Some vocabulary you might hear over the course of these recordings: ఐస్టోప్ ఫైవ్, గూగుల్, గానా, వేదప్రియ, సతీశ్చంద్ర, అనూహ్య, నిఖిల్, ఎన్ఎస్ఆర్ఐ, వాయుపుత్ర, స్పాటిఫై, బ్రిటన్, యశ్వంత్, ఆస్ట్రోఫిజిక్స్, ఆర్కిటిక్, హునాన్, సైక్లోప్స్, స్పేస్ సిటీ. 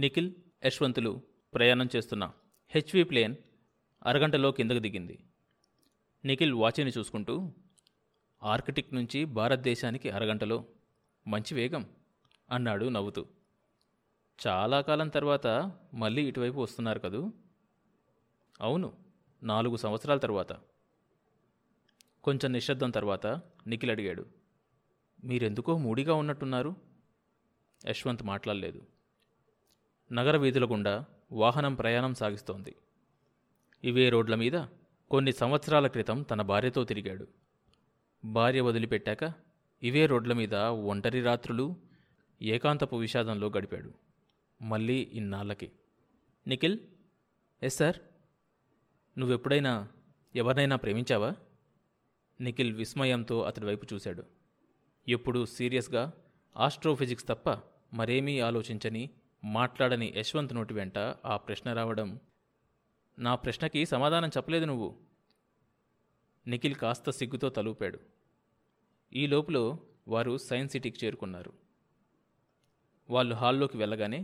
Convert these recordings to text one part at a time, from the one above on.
నిఖిల్ యశ్వంతులు ప్రయాణం చేస్తున్న HV plane అరగంటలో కిందకు దిగింది. నిఖిల్ వాచిని చూసుకుంటూ, ఆర్కిటిక్ నుంచి భారతదేశానికి అరగంటలో, మంచి వేగం అన్నాడు నవ్వుతూ. చాలా కాలం తర్వాత మళ్ళీ ఇటువైపు వస్తున్నారు కదూ? అవును, 4 సంవత్సరాల తర్వాత. కొంచెం నిశ్శబ్దం తర్వాత నిఖిల్ అడిగాడు, మీరెందుకో మూడిగా ఉన్నట్టున్నారు? యశ్వంత్ మాట్లాడలేదు. నగర వీధుల గుండా వాహనం ప్రయాణం సాగిస్తోంది. ఇవే రోడ్ల మీద కొన్ని సంవత్సరాల క్రితం తన భార్యతో తిరిగాడు. భార్య వదిలిపెట్టాక ఇవే రోడ్ల మీద ఒంటరి రాత్రులు ఏకాంతపు విషాదంలో గడిపాడు. మళ్ళీ ఇన్నాళ్ళకి. నిఖిల్, ఎస్ సార్, నువ్వెప్పుడైనా ఎవరినైనా ప్రేమించావా? నిఖిల్ విస్మయంతో అతడి వైపు చూశాడు. ఎప్పుడూ సీరియస్గా ఆస్ట్రోఫిజిక్స్ తప్ప మరేమీ ఆలోచించని, మాట్లాడని యశ్వంత్ నోటి వెంట ఆ ప్రశ్న రావడం. నా ప్రశ్నకి సమాధానం చెప్పలేదు నువ్వు. నిఖిల్ కాస్త సిగ్గుతో తలూపాడు. ఈ లోపల వారు సైన్స్ సిటీకి చేరుకున్నారు. వాళ్ళు హాల్లోకి వెళ్ళగానే,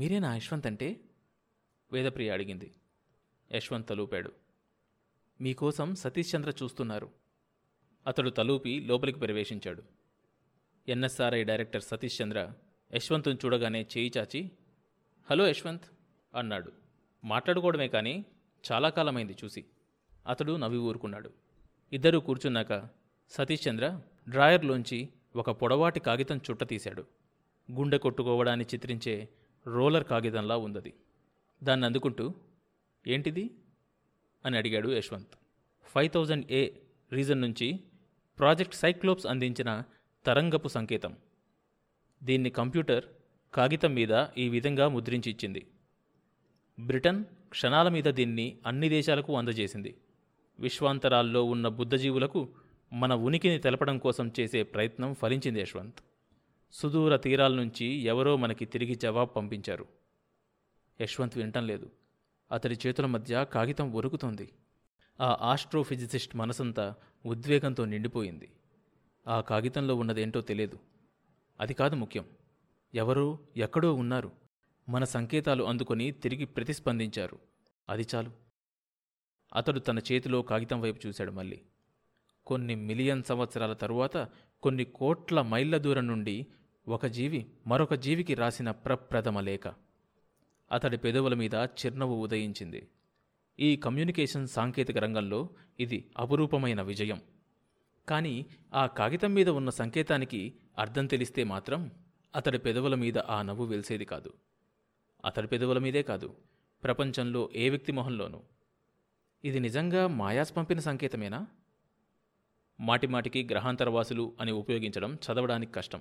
మీరేనా యశ్వంత్ అంటే? వేదప్రియ అడిగింది. యశ్వంత్ తలూపాడు. మీకోసం సతీశ్చంద్ర చూస్తున్నారు. అతడు తలూపి లోపలికి ప్రవేశించాడు. ఎన్ఎస్ఆర్ఐ డైరెక్టర్ సతీశ్చంద్ర యశ్వంత్ను చూడగానే చేయి చాచి, హలో యశ్వంత్ అన్నాడు. మాట్లాడుకోవడమే కానీ చాలా కాలమైంది చూసి. అతడు నవ్వి ఊరుకున్నాడు. ఇద్దరూ కూర్చున్నాక సతీశ్చంద్ర డ్రాయర్లోంచి ఒక పొడవాటి కాగితం చుట్ట తీశాడు. గుండె కొట్టుకోవడాన్ని చిత్రించే రోలర్ కాగితంలా ఉందది. దాన్ని అందుకుంటూ, ఏంటిది అని అడిగాడు యశ్వంత్. 5000A రీజన్ నుంచి ప్రాజెక్ట్ సైక్లోప్స్ అందించిన తరంగపు సంకేతం. దీన్ని కంప్యూటర్ కాగితం మీద ఈ విధంగా ముద్రించి ఇచ్చింది. బ్రిటన్ క్షణాల మీద దీన్ని అన్ని దేశాలకు అందజేసింది. విశ్వాంతరాల్లో ఉన్న బుద్ధజీవులకు మన ఉనికిని తెలపడం కోసం చేసే ప్రయత్నం ఫలించింది. యశ్వంత్, సుదూర తీరాల నుంచి ఎవరో మనకి తిరిగి జవాబు పంపించారు. యశ్వంత్ వినటం లేదు. అతడి చేతుల మధ్య కాగితం ఒరుగుతోంది. ఆ ఆస్ట్రోఫిజిసిస్ట్ మనసంతా ఉద్వేగంతో నిండిపోయింది. ఆ కాగితంలో ఉన్నదేంటో తెలియదు. అది కాదు ముఖ్యం. ఎవరో ఎక్కడో ఉన్నారు, మన సంకేతాలు అందుకొని తిరిగి ప్రతిస్పందించారు. అది చాలు. అతడు తన చేతిలో కాగితం వైపు చూశాడు. మళ్ళీ కొన్ని మిలియన్ సంవత్సరాల తరువాత, కొన్ని కోట్ల మైళ్ళ దూరం నుండి ఒక జీవి మరొక జీవికి రాసిన ప్రప్రథమ లేఖ. అతడి పెదవుల మీద చిరునవ్వు ఉదయించింది. ఈ కమ్యూనికేషన్ సాంకేతిక రంగంలో ఇది అపురూపమైన విజయం. కానీ ఆ కాగితం మీద ఉన్న సంకేతానికి అర్థం తెలిస్తే మాత్రం అతడి పెదవుల మీద ఆ నవ్వు వెలిసేది కాదు. అతడి పెదవుల మీదే కాదు, ప్రపంచంలో ఏ వ్యక్తి మొహంలోనూ. ఇది నిజంగా మాయాస్ పంపిన సంకేతమేనా? మాటిమాటికి గ్రహాంతరవాసులు అని ఉపయోగించడం చదవడానికి కష్టం.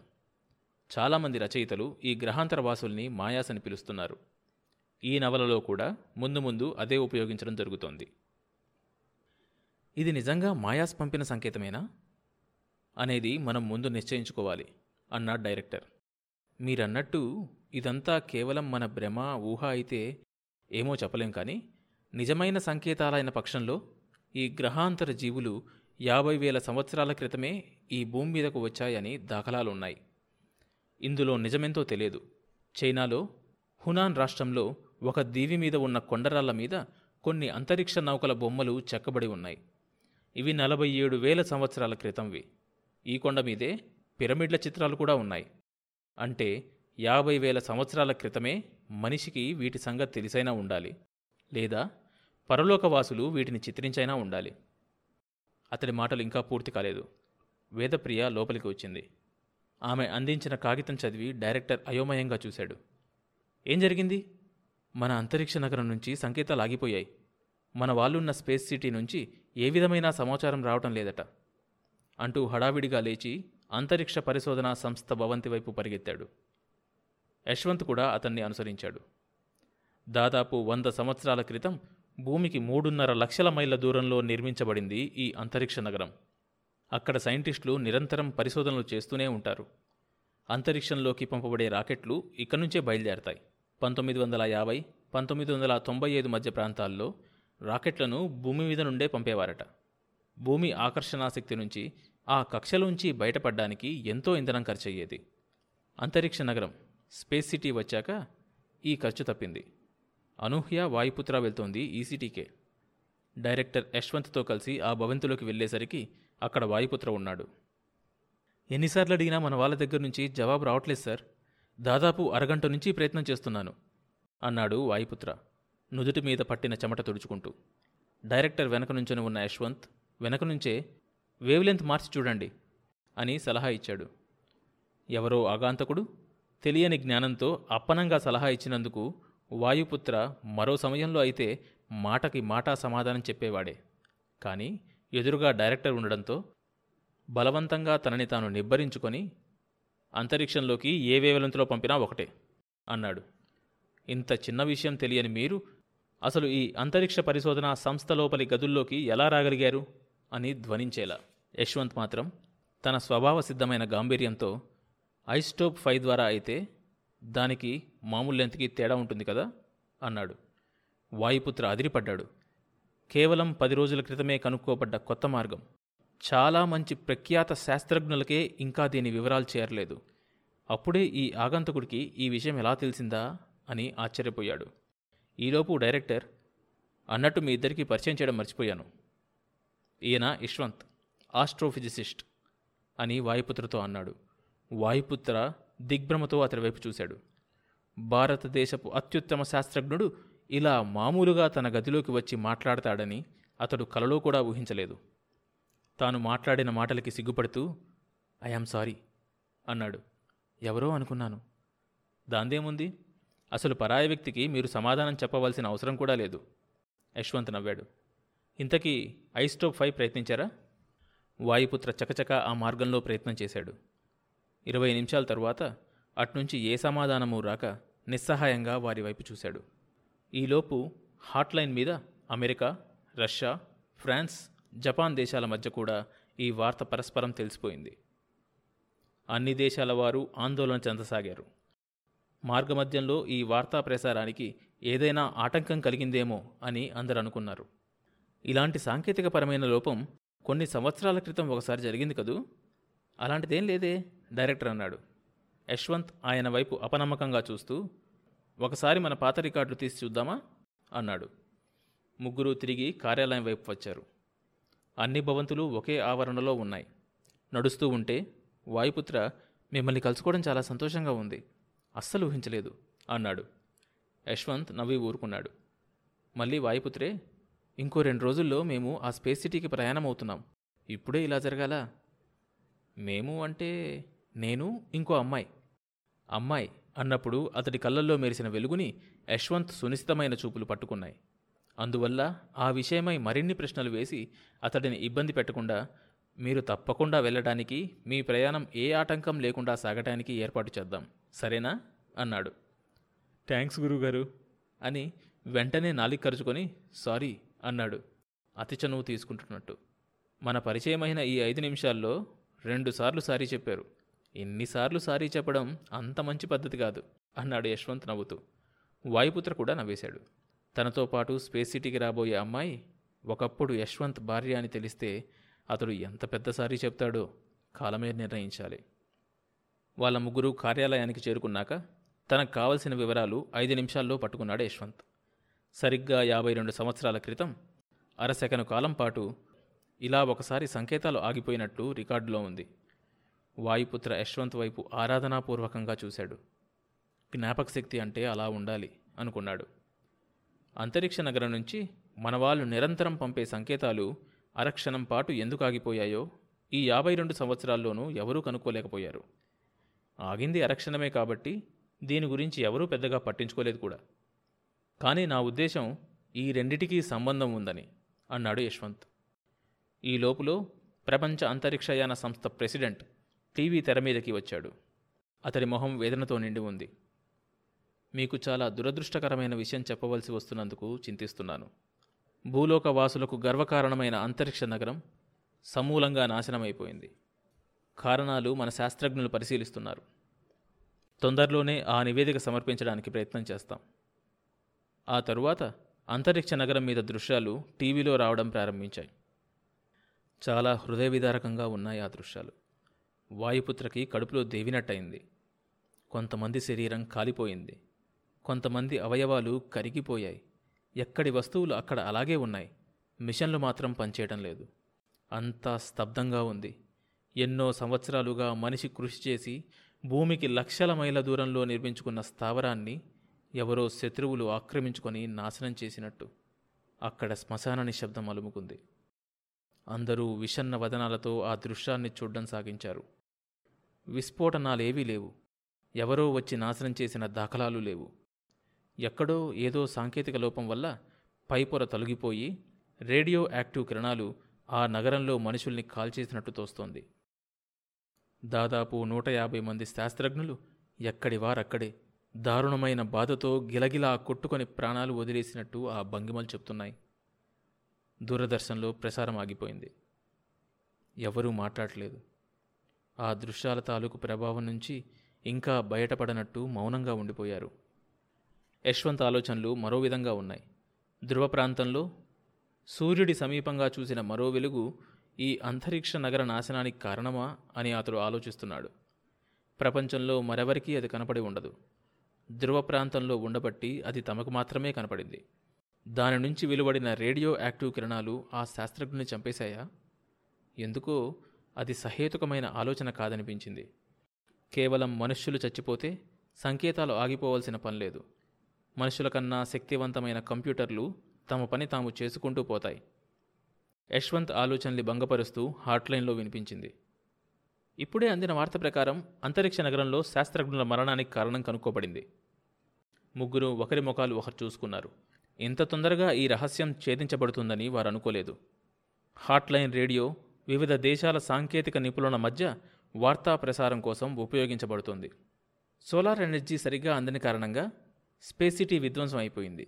చాలామంది రచయితలు ఈ గ్రహాంతరవాసుల్ని మాయాస్ అని పిలుస్తున్నారు. ఈ నవలలో కూడా ముందు ముందు అదే ఉపయోగించడం జరుగుతోంది. ఇది నిజంగా మాయాస్ పంపిన సంకేతమేనా అనేది మనం ముందు నిశ్చయించుకోవాలి అన్నాడు డైరెక్టర్. మీరన్నట్టు ఇదంతా కేవలం మన భ్రమ, ఊహ అయితే ఏమో చెప్పలేం. కానీ నిజమైన సంకేతాలైన పక్షంలో ఈ గ్రహాంతర జీవులు 50,000 సంవత్సరాల క్రితమే ఈ భూమి మీదకు వచ్చాయని దాఖలాలున్నాయి. ఇందులో నిజమెంతో తెలియదు. చైనాలో హునాన్ రాష్ట్రంలో ఒక దీవి మీద ఉన్న కొండరాళ్ల మీద కొన్ని అంతరిక్ష నౌకల బొమ్మలు చెక్కబడి ఉన్నాయి. ఇవి 47,000 సంవత్సరాల క్రితంవి. ఈ కొండ మీదే పిరమిడ్ల చిత్రాలు కూడా ఉన్నాయి. అంటే 50,000 సంవత్సరాల క్రితమే మనిషికి వీటి సంగతి తెలిసైనా ఉండాలి, లేదా పరలోకవాసులు వీటిని చిత్రించైనా ఉండాలి. అతడి మాటలు ఇంకా పూర్తి కాలేదు. వేదప్రియ లోపలికి వచ్చింది. ఆమె అందించిన కాగితం చదివి డైరెక్టర్ అయోమయంగా చూశాడు. ఏం జరిగింది? మన అంతరిక్ష నగరం నుంచి సంకేతాలు ఆగిపోయాయి. మన వాళ్ళున్న స్పేస్ సిటీ నుంచి ఏ విధమైన సమాచారం రావటం లేదట అంటూ హడావిడిగా లేచి అంతరిక్ష పరిశోధనా సంస్థ భవంతి వైపు పరిగెత్తాడు. యశ్వంత్ కూడా అతన్ని అనుసరించాడు. దాదాపు 100 సంవత్సరాల క్రితం భూమికి 3.5 లక్షల మైళ్ళ దూరంలో నిర్మించబడింది ఈ అంతరిక్ష నగరం. అక్కడ సైంటిస్టులు నిరంతరం పరిశోధనలు చేస్తూనే ఉంటారు. అంతరిక్షంలోకి పంపబడే రాకెట్లు ఇక్కడి నుంచే బయలుదేరతాయి. 1950, 1995 మధ్య ప్రాంతాల్లో రాకెట్లను భూమి మీద నుండే పంపేవారట. భూమి ఆకర్షణాశక్తి నుంచి, ఆ కక్షలోంచి బయటపడడానికి ఎంతో ఇంధనం ఖర్చయ్యేది. అంతరిక్ష నగరం స్పేస్ సిటీ వచ్చాక ఈ ఖర్చు తప్పింది. అనూహ్య వాయుపుత్ర వెళ్తోంది ఈసీటీకే. డైరెక్టర్ యశ్వంత్తో కలిసి ఆ భవంతిలోకి వెళ్ళేసరికి అక్కడ వాయుపుత్ర ఉన్నాడు. ఎన్నిసార్లు అడిగినా మన వాళ్ళ దగ్గర నుంచి జవాబు రావట్లేదు సార్, దాదాపు అరగంట నుంచి ప్రయత్నం చేస్తున్నాను అన్నాడు వాయుపుత్ర నుదుటి మీద పట్టిన చెమట తుడుచుకుంటూ. డైరెక్టర్ వెనక నుంచొని ఉన్న యశ్వంత్, వెనక నుంచే వేవ్లెంత్ మార్చి చూడండి అని సలహా ఇచ్చాడు. ఎవరో ఆగాంతకుడు తెలియని జ్ఞానంతో అప్పనంగా సలహా ఇచ్చినందుకు వాయుపుత్ర మరో సమయంలో అయితే మాటకి మాటా సమాధానం చెప్పేవాడే. కానీ ఎదురుగా డైరెక్టర్ ఉండడంతో బలవంతంగా తనని తాను నిబ్బరించుకొని అంతరిక్షంలోకి ఏ వేవలెంత్లో పంపినా ఒకటే అన్నాడు. ఇంత చిన్న విషయం తెలియని మీరు అసలు ఈ అంతరిక్ష పరిశోధన సంస్థ లోపలి గదుల్లోకి ఎలా రాగలిగారు అని ధ్వనించేలా. యశ్వంత్ మాత్రం తన స్వభావ సిద్ధమైన గాంభీర్యంతో, ఐస్టోప్ 5 ద్వారా అయితే దానికి మామూలు లెంత్కి తేడా ఉంటుంది కదా అన్నాడు. వాయుపుత్ర అదిరిపడ్డాడు. కేవలం 10 రోజుల క్రితమే కనుక్కోబడ్డ కొత్త మార్గం, చాలా మంచి ప్రఖ్యాత శాస్త్రజ్ఞులకే ఇంకా దీని వివరాలు చేరలేదు, అప్పుడే ఈ ఆగంతకుడికి ఈ విషయం ఎలా తెలిసిందా అని ఆశ్చర్యపోయాడు. ఈలోపు డైరెక్టర్, అన్నట్టు మీ ఇద్దరికీ పరిచయం చేయడం మర్చిపోయాను, ఈయన యశ్వంత్, ఆస్ట్రోఫిజిసిస్ట్ అని వాయుపుత్రతో అన్నాడు. వాయుపుత్ర దిగ్భ్రమతో అతని వైపు చూశాడు. భారతదేశపు అత్యుత్తమ శాస్త్రజ్ఞుడు ఇలా మామూలుగా తన గదిలోకి వచ్చి మాట్లాడతాడని అతడు కలలో కూడా ఊహించలేదు. తాను మాట్లాడిన మాటలకి సిగ్గుపడుతూ ఐఆమ్ సారీ అన్నాడు. ఎవరో అనుకున్నాను. దాందేముంది, అసలు పరాయ వ్యక్తికి మీరు సమాధానం చెప్పవలసిన అవసరం కూడా లేదు. యశ్వంత్ నవ్వాడు. ఇంతకీ ఐస్టోప్ 5 ప్రయత్నించారా? వాయుపుత్ర చకచక ఆ మార్గంలో ప్రయత్నం చేశాడు. 20 నిమిషాల తర్వాత అట్నుంచి ఏ సమాధానమూ రాక నిస్సహాయంగా వారి వైపు చూశాడు. ఈలోపు హాట్లైన్ మీద అమెరికా, రష్యా, ఫ్రాన్స్, జపాన్ దేశాల మధ్య కూడా ఈ వార్త పరస్పరం తెలిసిపోయింది. అన్ని దేశాల వారు ఆందోళన చెందసాగారు. మార్గమధ్యంలో ఈ వార్తా ప్రసారానికి ఏదైనా ఆటంకం కలిగిందేమో అని అందరూ అనుకున్నారు. ఇలాంటి సాంకేతికపరమైన లోపం కొన్ని సంవత్సరాల క్రితం ఒకసారి జరిగింది కదూ, అలాంటిదేం లేదే డైరెక్టర్ అన్నాడు. యశ్వంత్ ఆయన వైపు అపనమ్మకంగా చూస్తూ, ఒకసారి మన పాత రికార్డులు తీసి చూద్దామా అన్నాడు. ముగ్గురు తిరిగి కార్యాలయం వైపు వచ్చారు. అన్ని భవంతులు ఒకే ఆవరణలో ఉన్నాయి. నడుస్తూ ఉంటే వాయుపుత్ర, మిమ్మల్ని కలుసుకోవడం చాలా సంతోషంగా ఉంది, అస్సలు ఊహించలేదు అన్నాడు. యశ్వంత్ నవ్వి ఊరుకున్నాడు. మళ్ళీ వాయుపుత్రే, ఇంకో 2 రోజుల్లో మేము ఆ స్పేస్ సిటీకి ప్రయాణం అవుతున్నాం, ఇప్పుడే ఇలా జరగాల? మేము అంటే నేను, ఇంకో అమ్మాయి. అమ్మాయి అన్నప్పుడు అతడి కళ్ళల్లో మెరిసిన వెలుగుని యశ్వంత్ సునిశ్చితమైన చూపులు పట్టుకున్నాయి. అందువల్ల ఆ విషయమై మరిన్ని ప్రశ్నలు వేసి అతడిని ఇబ్బంది పెట్టకుండా, మీరు తప్పకుండా వెళ్ళడానికి, మీ ప్రయాణం ఏ ఆటంకం లేకుండా సాగటానికి ఏర్పాటు చేద్దాం, సరేనా అన్నాడు. థ్యాంక్స్ గురువుగారు అని వెంటనే నాలిక కరుచుకొని సారీ అన్నాడు అతి చనువు తీసుకుంటున్నట్టు. మన పరిచయమైన ఈ 5 నిమిషాల్లో 2 సార్లు సారీ చెప్పారు, ఎన్నిసార్లు సారీ చెప్పడం అంత మంచి పద్ధతి కాదు అన్నాడు యశ్వంత్ నవ్వుతూ. వాయుపుత్ర కూడా నవ్వేశాడు. తనతో పాటు స్పేస్ సిటీకి రాబోయే అమ్మాయి ఒకప్పుడు యశ్వంత్ భార్య అని తెలిస్తే అతడు ఎంత పెద్ద సారీ చెప్తాడో కాలమే నిర్ణయించాలి. వాళ్ళ ముగ్గురు కార్యాలయానికి చేరుకున్నాక తనకు కావలసిన వివరాలు 5 నిమిషాల్లో పట్టుకున్నాడు యశ్వంత్. సరిగ్గా 52 సంవత్సరాల క్రితం అరసెకను కాలం పాటు ఇలా ఒకసారి సంకేతాలు ఆగిపోయినట్లు రికార్డులో ఉంది. వాయుపుత్ర యశ్వంత్ వైపు ఆరాధనాపూర్వకంగా చూశాడు. జ్ఞాపకశక్తి అంటే అలా ఉండాలి అనుకున్నాడు. అంతరిక్ష నగరం నుంచి మనవాళ్ళు నిరంతరం పంపే సంకేతాలు అరక్షణం పాటు ఎందుకు ఆగిపోయాయో ఈ 52 సంవత్సరాల్లోనూ ఎవరూ కనుక్కోలేకపోయారు. ఆగింది అరక్షణమే కాబట్టి దీని గురించి ఎవరూ పెద్దగా పట్టించుకోలేదు కూడా. కానీ నా ఉద్దేశం ఈ రెండిటికీ సంబంధం ఉందని అన్నాడు యశ్వంత్. ఈ లోపులో ప్రపంచ అంతరిక్షయాన సంస్థ ప్రెసిడెంట్ టీవీ తెర మీదకి వచ్చాడు. అతడి మొహం వేదనతో నిండి ఉంది. మీకు చాలా దురదృష్టకరమైన విషయం చెప్పవలసి వస్తున్నందుకు చింతిస్తున్నాను. భూలోక వాసులకు గర్వకారణమైన అంతరిక్ష నగరం సమూలంగా నాశనమైపోయింది. కారణాలు మన శాస్త్రజ్ఞులు పరిశీలిస్తున్నారు. తొందరలోనే ఆ నివేదిక సమర్పించడానికి ప్రయత్నం చేస్తాం. ఆ తరువాత అంతరిక్ష నగరం మీద దృశ్యాలు టీవీలో రావడం ప్రారంభించాయి. చాలా హృదయ విదారకంగా ఉన్నాయి ఆ దృశ్యాలు. వాయుపుత్రకి కడుపులో దేవినట్టయింది. కొంతమంది శరీరం కాలిపోయింది, కొంతమంది అవయవాలు కరిగిపోయాయి. ఎక్కడి వస్తువులు అక్కడ అలాగే ఉన్నాయి. మిషన్లు మాత్రం పనిచేయటం లేదు. అంతా స్తబ్దంగా ఉంది. ఎన్నో సంవత్సరాలుగా మనిషి కృషి చేసి భూమికి లక్షల మైళ్ళ దూరంలో నిర్మించుకున్న స్థావరాన్ని ఎవరో శత్రువులు ఆక్రమించుకొని నాశనం చేసినట్టు అక్కడ శ్మశాన నిశ్శబ్దం అలుముకుంది. అందరూ విషన్న వదనాలతో ఆ దృశ్యాన్ని చూడడం సాగించారు. విస్ఫోటనాలేవీ లేవు. ఎవరో వచ్చి నాశనం చేసిన దాఖలాలు లేవు. ఎక్కడో ఏదో సాంకేతిక లోపం వల్ల పైపొర తొలగిపోయి రేడియో యాక్టివ్ కిరణాలు ఆ నగరంలో మనుషుల్ని కాల్చేసినట్టు తోస్తోంది. దాదాపు 150 మంది శాస్త్రజ్ఞులు ఎక్కడి వారక్కడే దారుణమైన బాధతో గిలగిలా కొట్టుకొని ప్రాణాలు వదిలేసినట్టు ఆ భంగిమలు చెప్తున్నాయి. దూరదర్శన్లో ప్రసారం ఆగిపోయింది. ఎవరూ మాట్లాడలేదు. ఆ దృశ్యాల తాలూకు ప్రభావం నుంచి ఇంకా బయటపడనట్టు మౌనంగా ఉండిపోయారు. యశ్వంత్ ఆలోచనలు మరో విధంగా ఉన్నాయి. ధృవ ప్రాంతంలో సూర్యుడి సమీపంగా చూసిన మరో వెలుగు ఈ అంతరిక్ష నగర నాశనానికి కారణమా అని అతడు ఆలోచిస్తున్నాడు. ప్రపంచంలో మరెవరికీ అది కనపడి ఉండదు. ధృవ ప్రాంతంలో ఉండబట్టి అది తమకు మాత్రమే కనపడింది. దాని నుంచి వెలువడిన రేడియో యాక్టివ్ కిరణాలు ఆ శాస్త్రజ్ఞుని చంపేశాయా? ఎందుకో అది సహేతుకమైన ఆలోచన కాదనిపించింది. కేవలం మనుష్యులు చచ్చిపోతే సంకేతాలు ఆగిపోవాల్సిన పనిలేదు. మనుషుల కన్నా శక్తివంతమైన కంప్యూటర్లు తమ పని తాము చేసుకుంటూ పోతాయి. యశ్వంత్ ఆలోచనల్ని భంగపరుస్తూ హాట్లైన్లో వినిపించింది. ఇప్పుడే అందిన వార్త ప్రకారం అంతరిక్ష నగరంలో శాస్త్రజ్ఞుల మరణానికి కారణం కనుక్కోబడింది. ముగ్గురు ఒకరి ముఖాలు ఒకరు చూసుకున్నారు. ఇంత తొందరగా ఈ రహస్యం ఛేదించబడుతుందని వారు అనుకోలేదు. హాట్లైన్ రేడియో వివిధ దేశాల సాంకేతిక నిపుణుల మధ్య వార్తా ప్రసారం కోసం ఉపయోగించబడుతుంది. సోలార్ ఎనర్జీ సరిగ్గా అందని కారణంగా స్పేస్ సిటీ విధ్వంసం అయిపోయింది.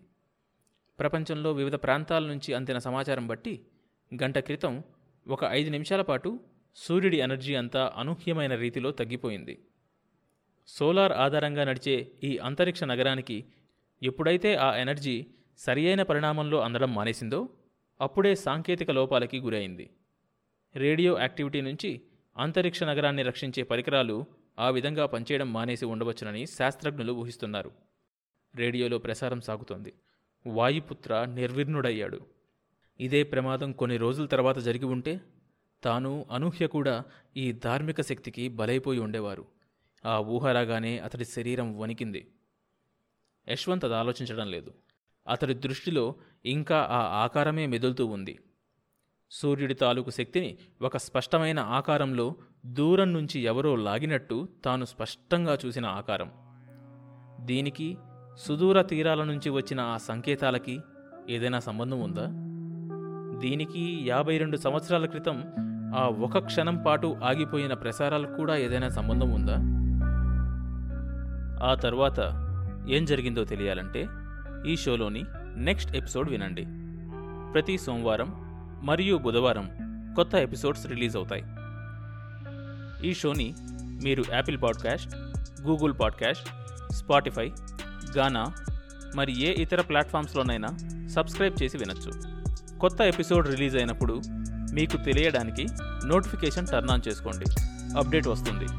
ప్రపంచంలో వివిధ ప్రాంతాల నుంచి అందిన సమాచారం బట్టి గంట క్రితం ఒక 5 నిమిషాల పాటు సూర్యుడి ఎనర్జీ అంతా అనూహ్యమైన రీతిలో తగ్గిపోయింది. సోలార్ ఆధారంగా నడిచే ఈ అంతరిక్ష నగరానికి ఎప్పుడైతే ఆ ఎనర్జీ సరియైన పరిణామంలో అందడం మానేసిందో అప్పుడే సాంకేతిక లోపాలకి గురైంది. రేడియో యాక్టివిటీ నుంచి అంతరిక్ష నగరాన్ని రక్షించే పరికరాలు ఆ విధంగా పనిచేయడం మానేసి ఉండవచ్చునని శాస్త్రజ్ఞులు ఊహిస్తున్నారు. రేడియోలో ప్రసారం సాగుతోంది. వాయుపుత్ర నిర్విఘ్నుడయ్యాడు. ఇదే ప్రమాదం కొన్ని రోజుల తర్వాత జరిగి ఉంటే తాను, అనూహ్య కూడా ఈ ధార్మిక శక్తికి బలైపోయి ఉండేవారు. ఆ ఊహ రాగానే అతడి శరీరం వణికింది. యశ్వంత్ అది ఆలోచించడం లేదు. అతడి దృష్టిలో ఇంకా ఆ ఆకారమే మెదులుతూ ఉంది. సూర్యుడి తాలూకు శక్తిని ఒక స్పష్టమైన ఆకారంలో దూరం నుంచి ఎవరో లాగినట్టు తాను స్పష్టంగా చూసిన ఆకారం. దీనికి సుదూర తీరాల నుంచి వచ్చిన ఆ సంకేతాలకి ఏదైనా సంబంధం ఉందా? దీనికి 52 సంవత్సరాల క్రితం ఆ ఒక క్షణం పాటు ఆగిపోయిన ప్రసారాలకు కూడా ఏదైనా సంబంధం ఉందా? ఆ తర్వాత ఏం జరిగిందో తెలియాలంటే ఈ షోలోని నెక్స్ట్ ఎపిసోడ్ వినండి. ప్రతి సోమవారం మరియు బుధవారం కొత్త ఎపిసోడ్స్ రిలీజ్ అవుతాయి. ఈ షోని మీరు Apple podcast, గూగుల్ podcast, స్పాటిఫై, గానా మరి ఏ ఇతర ప్లాట్ఫామ్స్లోనైనా సబ్స్క్రైబ్ చేసి వినొచ్చు. కొత్త ఎపిసోడ్ రిలీజ్ అయినప్పుడు మీకు తెలియడానికి నోటిఫికేషన్ టర్న్ ఆన్ చేసుకోండి. అప్డేట్ వస్తుంది.